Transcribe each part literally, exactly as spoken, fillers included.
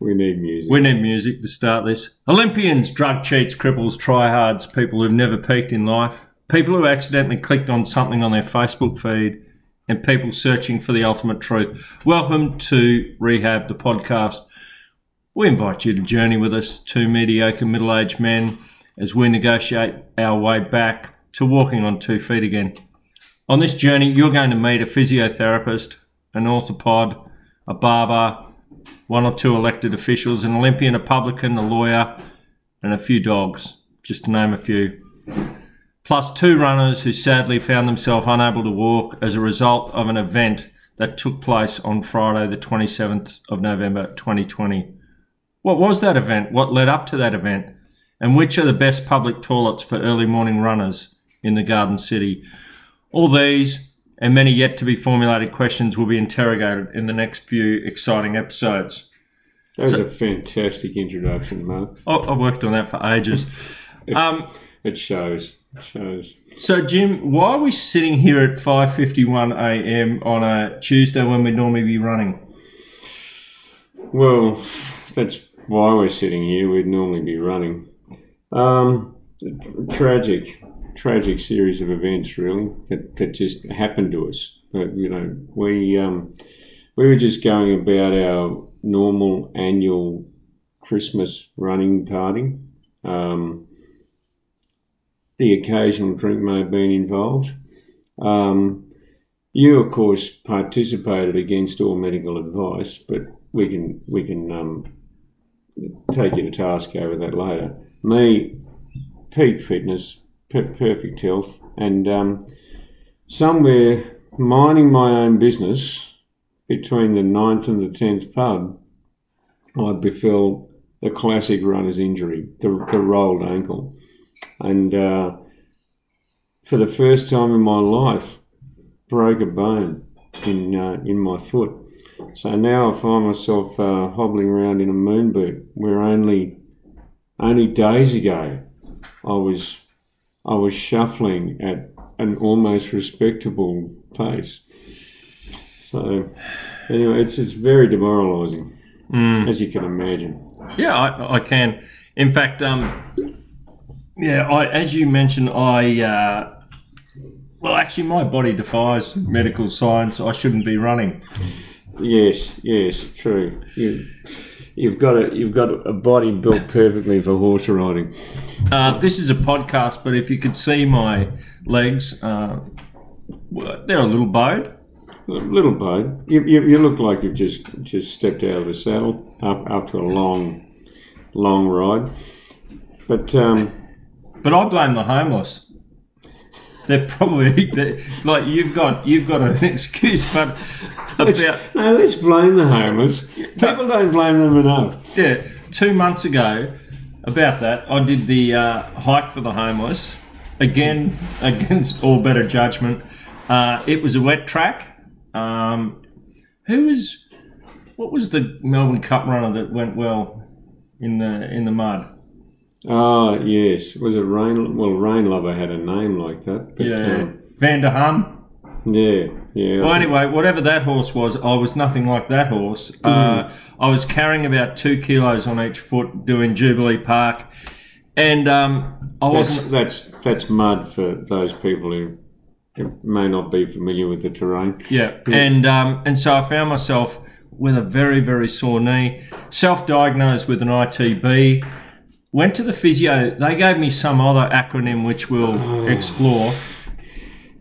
We need music. We need music to start this. Olympians, drug cheats, cripples, tryhards, people who've never peaked in life, people who accidentally clicked on something on their Facebook feed, and people searching for the ultimate truth. Welcome to Rehab, the podcast. We invite you to journey with us, two mediocre middle-aged men, as we negotiate our way back to walking on two feet again. On this journey, you're going to meet a physiotherapist, an orthopod, a barber, one or two elected officials, an Olympian, a publican, a lawyer, and a few dogs, just to name a few. Plus two runners who sadly found themselves unable to walk as a result of an event that took place on Friday the twenty-seventh of November twenty twenty. What was that event? What led up to that event? And which are the best public toilets for early morning runners in the Garden City? All these and many yet to be formulated questions will be interrogated in the next few exciting episodes. That was so, a fantastic introduction, Mark. I, I worked on that for ages. it, um, it shows. It shows. So, Jim, why are we sitting here at five fifty-one a.m. on a Tuesday when we'd normally be running? Well, that's why we're sitting here. We'd normally be running. Um, tragic. Tragic series of events, really, that, that just happened to us. But, you know, we um, we were just going about our normal annual Christmas running party. Um, the occasional drink may have been involved. Um, you, of course, participated against all medical advice, but we can we can um, take you to task over that later. Me, peak fitness. Perfect health, and um, somewhere minding my own business between the ninth and the tenth pub, I befell the classic runner's injury, the, the rolled ankle. And uh, for the first time in my life, broke a bone in uh, in my foot. So now I find myself uh, hobbling around in a moon boot, where only only days ago I was. I was shuffling at an almost respectable pace. So, anyway, it's it's very demoralising, mm. as you can imagine. Yeah, I, I can. In fact, um, yeah, I, as you mentioned, I uh, well, actually, my body defies medical science. I shouldn't be running. Yes, yes, true. Yeah. You've got a you've got a body built perfectly for horse riding. Uh, this is a podcast, but if you could see my legs, uh, they're a little bowed. A little bowed. You, you you look like you've just just stepped out of the saddle after a long, long ride. But um, but I blame the homeless. They're probably they're, like you've got you've got an excuse, but let's, no, let's blame the homeless. People don't blame them enough. Yeah, two months ago, about that, I did the uh, hike for the homeless. Again, against all better judgment, uh, it was a wet track. Um, who was? What was the Melbourne Cup runner that went well in the in the mud? Oh, yes. Was it Rain? Well, Rain Lover had a name like that. But, yeah. Um, Van der Hum. Yeah, yeah. Well, anyway, whatever that horse was, I was nothing like that horse. Mm. Uh, I was carrying about two kilos on each foot doing Jubilee Park. And um, I that's, wasn't... That's, that's mud for those people who may not be familiar with the terrain. Yeah. yeah. And, um, and so I found myself with a very, very sore knee, self-diagnosed with an I T B. Went to the physio. They gave me some other acronym which we'll oh. explore.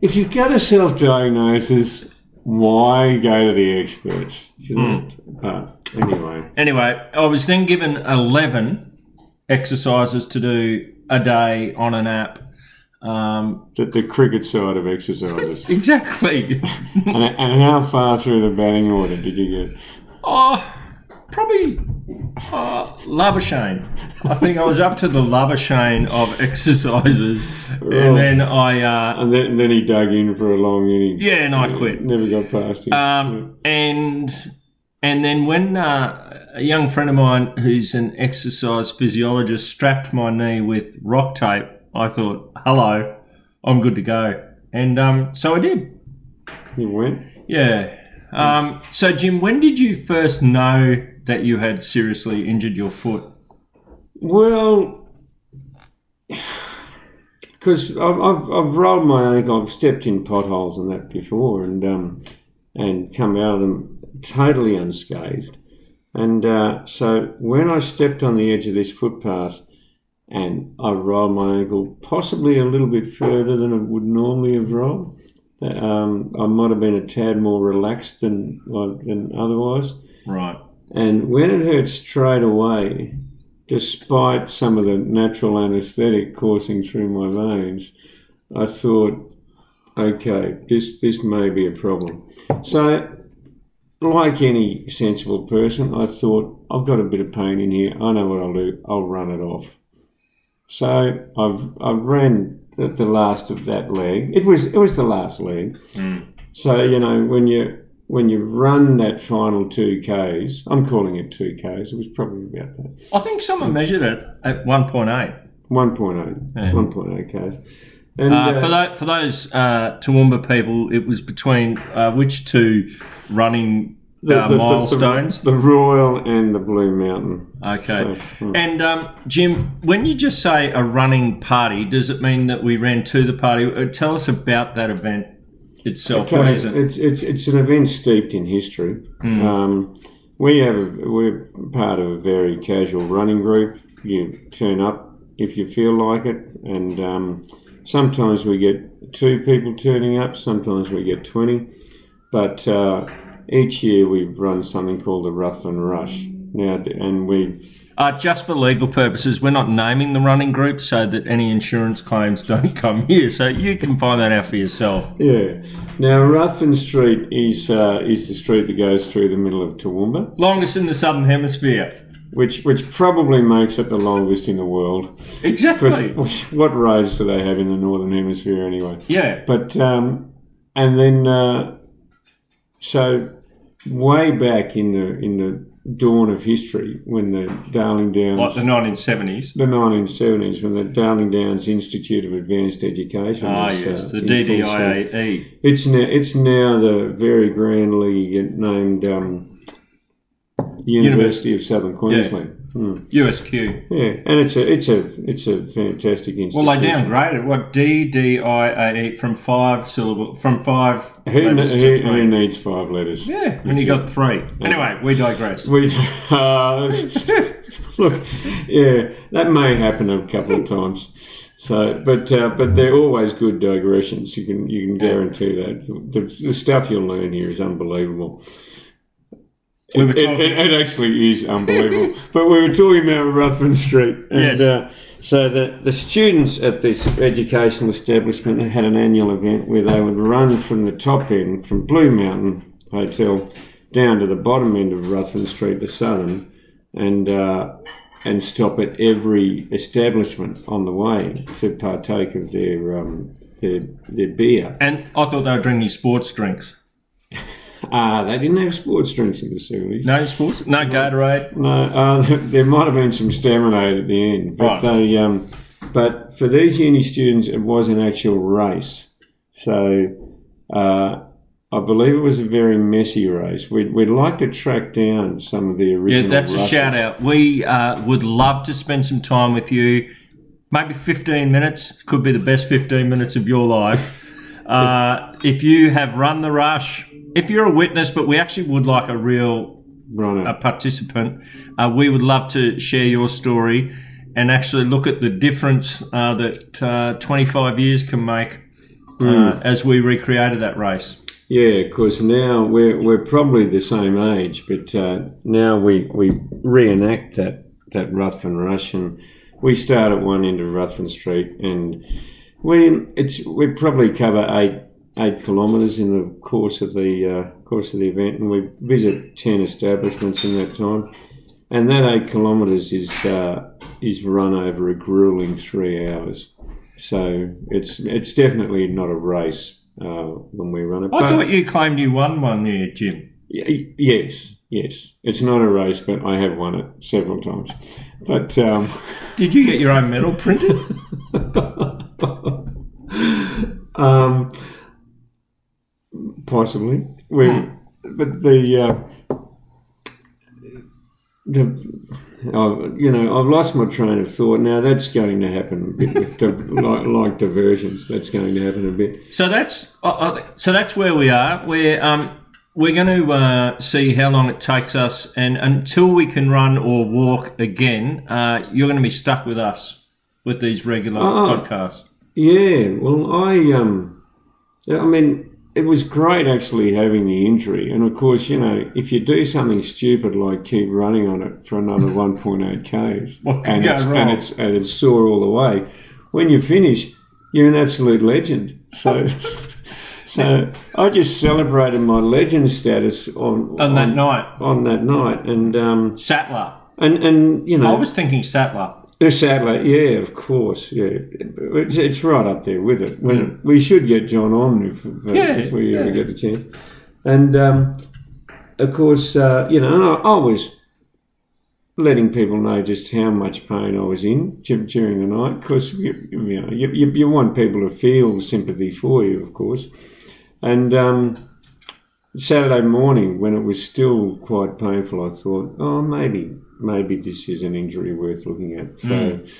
If you've got a self-diagnosis, why go to the experts? Mm. But anyway. Anyway, I was then given eleven exercises to do a day on an app. Um, the, the cricket side of exercises. Exactly. and, and how far through the batting order did you get? Oh... Probably uh, Labashane. I think I was up to the Labashane of exercises, and oh. then I uh, and, then, and then he dug in for a long innings. Yeah, and I quit. Never got past him. Um, yeah. And and then when uh, a young friend of mine who's an exercise physiologist strapped my knee with rock tape, I thought, "Hello, I'm good to go." And um, so I did. You went. Yeah. Um, so Jim, when did you first know that you had seriously injured your foot? Well, because I've, I've, I've rolled my ankle, I've stepped in potholes and that before, and um, and come out of them totally unscathed. And uh, so when I stepped on the edge of this footpath and I rolled my ankle possibly a little bit further than it would normally have rolled, um, I might have been a tad more relaxed than than otherwise. Right. And when it hurt straight away, despite some of the natural anaesthetic coursing through my veins, I thought, okay, this, this may be a problem. So, like any sensible person, I thought, I've got a bit of pain in here. I know what I'll do. I'll run it off. So I've I ran the, the last of that leg. It was it was the last leg. Mm. So, you know, when you... when you run that final two Ks, I'm calling it two Ks, it was probably about that. I think someone measured it at one point eight. one point eight, yeah. one point eight Ks. And, uh, uh, for, that, for those uh, Toowoomba people, it was between uh, which two running uh, the, the, milestones? The, the, the Royal and the Blue Mountain. Okay. So, hmm. And um, Jim, when you just say a running party, does it mean that we ran to the party? Tell us about that event itself. Okay. What is it? It's it's it's an event steeped in history. Mm. Um, we have a, we're part of a very casual running group. You turn up if you feel like it, and um, sometimes we get two people turning up. Sometimes we get twenty. But uh, each year we run something called the Rough and Rush. Now, and we. Uh, just for legal purposes, we're not naming the running group so that any insurance claims don't come here. So you can find that out for yourself. Yeah. Now, Ruthven Street is uh, is the street that goes through the middle of Toowoomba. Longest in the Southern Hemisphere. Which which probably makes it the longest in the world. Exactly. What roads do they have in the Northern Hemisphere anyway? Yeah. But, um, and then, uh, so way back in the in the... dawn of history, when the Darling Downs... Like the nineteen seventies? The nineteen seventies, when the Darling Downs Institute of Advanced Education... Ah, was, yes, uh, the D D I A E. It's now, it's now the very grandly named um, University, University of Southern Queensland. Yeah. Mm. U S Q. Yeah, and it's a it's a, it's a fantastic institution. Well, they downgraded what D D I A E from five syllable from five who letters ne- to who, three. Who needs five letters? Yeah, when you got three. Yeah. Anyway, we digress. We uh, look, yeah, that may happen a couple of times. So, but uh, but they're always good digressions. You can you can guarantee that the, the stuff you'll learn here is unbelievable. We it, it, it actually is unbelievable. But we were talking about Ruthven Street. And, yes. Uh, so the, the students at this educational establishment had an annual event where they would run from the top end, from Blue Mountain Hotel, down to the bottom end of Ruthven Street, the southern, and, uh, and stop at every establishment on the way to partake of their, um, their, their beer. And I thought they were drinking sports drinks. Ah, uh, they didn't have sports drinks in the seventies. No sports? No Gatorade? No, uh, there might have been some Staminade at the end. But right. They, um, but for these uni students, it was an actual race. So uh, I believe it was a very messy race. We'd, we'd like to track down some of the original Yeah, that's rushes. A shout out. We uh, would love to spend some time with you. Maybe fifteen minutes. Could be the best fifteen minutes of your life. Uh, if you have run the rush, if you're a witness, but we actually would like a real a participant, uh, we would love to share your story and actually look at the difference uh, that uh, twenty-five years can make uh, mm. as we recreated that race. Yeah, because now we're we're probably the same age, but uh, now we we reenact that that Ruthven Rush, and we start at one end of Ruthven Street, and we it's we probably cover eight eight kilometres in the course of the uh, course of the event, and we visit ten establishments in that time, and that eight kilometres is uh, is run over a gruelling three hours. So it's it's definitely not a race uh, when we run it. I thought you claimed you won one there, Jim. Y- yes. Yes, it's not a race, but I have won it several times. But um, did you get your own medal printed? um, possibly. We, hmm. But the uh, the, I've, you know, I've lost my train of thought. Now that's going to happen a bit with di- like, like diversions. That's going to happen a bit. So that's uh, so that's where we are. We're um we're going to uh, see how long it takes us, and until we can run or walk again, uh, you're going to be stuck with us with these regular oh, podcasts. Yeah. Well, I um, I mean. It was great actually having the injury, and of course, you know, if you do something stupid like keep running on it for another one point eight k's and it's, and it's and it's sore all the way, when you finish, you're an absolute legend. So, so I just celebrated my legend status on on, on that night. On that night, and um, Sattler, and and you know, I was thinking Sattler. The Sattler, yeah, of course, yeah. It's, it's right up there with it. When yeah. We should get John on if, uh, yeah, if we yeah. ever get the chance. And, um, of course, uh, you know, I, I was letting people know just how much pain I was in during the night, because you, you know, you, you want people to feel sympathy for you, of course. And um, Saturday morning, when it was still quite painful, I thought, oh, maybe... maybe this is an injury worth looking at. So, mm.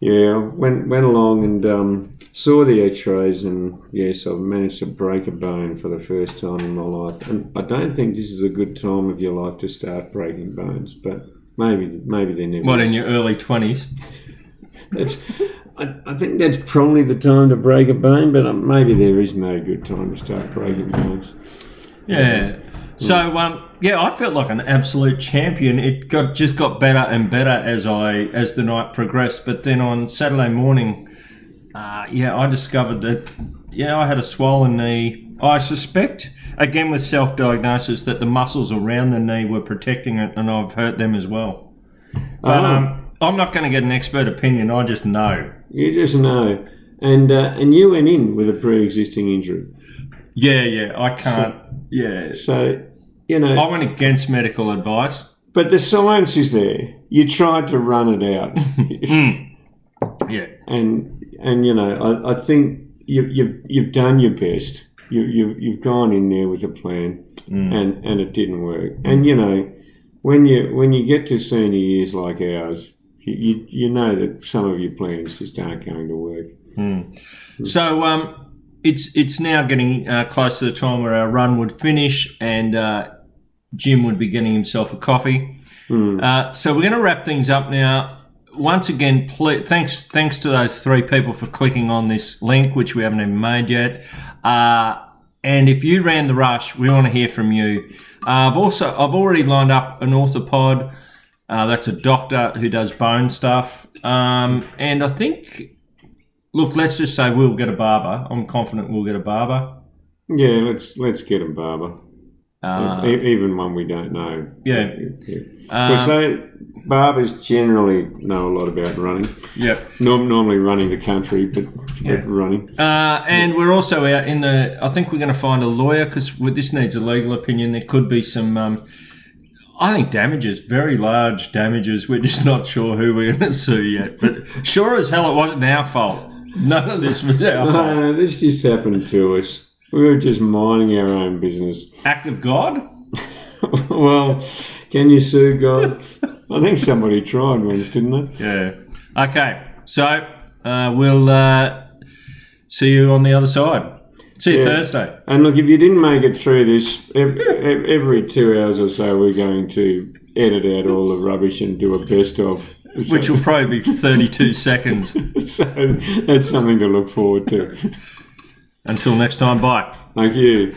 yeah, went went along and um, saw the X-rays, and yes, I've managed to break a bone for the first time in my life. And I don't think this is a good time of your life to start breaking bones, but maybe maybe they never. What, in your early twenties? That's. I, I think that's probably the time to break a bone, but maybe there is no good time to start breaking bones. Yeah. Um, So, um, yeah, I felt like an absolute champion. It got just got better and better as I as the night progressed. But then on Saturday morning, uh, yeah, I discovered that, yeah, I had a swollen knee. I suspect, again with self-diagnosis, that the muscles around the knee were protecting it, and I've hurt them as well. But oh. um, I'm not going to get an expert opinion. I just know. You just know. And, uh, and you went in with a pre-existing injury. Yeah, yeah, I can't. So, yeah. So... You know, I went against medical advice. But the science is there. You tried to run it out. mm. Yeah. And, and you know, I, I think you, you've you've done your best. You, you've, you've gone in there with a plan, mm. and, and it didn't work. Mm. And, you know, when you when you get to senior years like ours, you, you, you know that some of your plans just aren't going to work. Mm. So... um. It's it's now getting uh, close to the time where our run would finish, and uh, Jim would be getting himself a coffee. Mm. Uh, so we're going to wrap things up now. Once again, please, thanks thanks to those three people for clicking on this link, which we haven't even made yet. Uh, and if you ran the rush, we want to hear from you. Uh, I've also I've already lined up an orthopod. Uh, that's a doctor who does bone stuff, um, and I think. Look, let's just say we'll get a barber. I'm confident we'll get a barber. Yeah, let's let's get a barber. Uh, e- even one we don't know. Yeah. Because yeah. um, barbers generally know a lot about running. Yep. Norm- normally running the country, but yeah. running. Uh, and yeah. we're also out in the... I think we're going to find a lawyer, because this needs a legal opinion. There could be some... Um, I think damages, very large damages. We're just not sure who we're going to sue yet. But sure as hell it wasn't our fault. None of this was our no, fault. No, this just happened to us. We were just minding our own business. Act of God? Well, can you sue God? I think somebody tried once, didn't they? Yeah. Okay. So uh, we'll uh, see you on the other side. See you yeah. Thursday. And look, if you didn't make it through this, every, every two hours or so, we're going to edit out all the rubbish and do a best of. So. Which will probably be for thirty-two seconds. So that's something to look forward to. Until next time, bye. Thank you.